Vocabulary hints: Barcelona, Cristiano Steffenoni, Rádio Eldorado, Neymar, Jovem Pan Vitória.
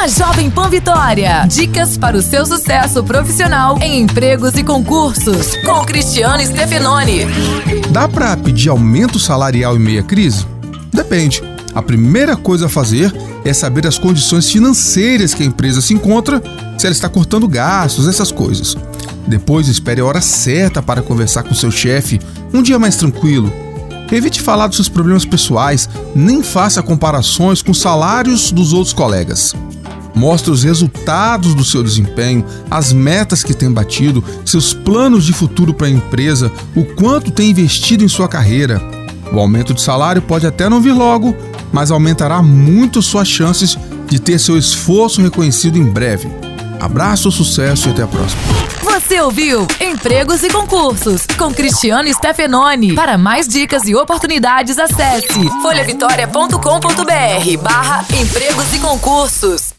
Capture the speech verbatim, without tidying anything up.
na Jovem Pan Vitória. Dicas para o seu sucesso profissional em empregos e concursos, com Cristiano Steffenoni. Dá para pedir aumento salarial em meia crise? Depende. A primeira coisa a fazer é saber as condições financeiras que a empresa se encontra, se ela está cortando gastos, essas coisas. Depois, espere a hora certa para conversar com seu chefe, um dia mais tranquilo. Evite falar dos seus problemas pessoais, nem faça comparações com salários dos outros colegas. Mostre os resultados do seu desempenho, as metas que tem batido, seus planos de futuro para a empresa, o quanto tem investido em sua carreira. O aumento de salário pode até não vir logo, mas aumentará muito suas chances de ter seu esforço reconhecido em breve. Abraço, sucesso e até a próxima. Você ouviu Empregos e Concursos com Cristiano Steffenoni. Para mais dicas e oportunidades, acesse folha vitória ponto com ponto br barra empregos e concursos.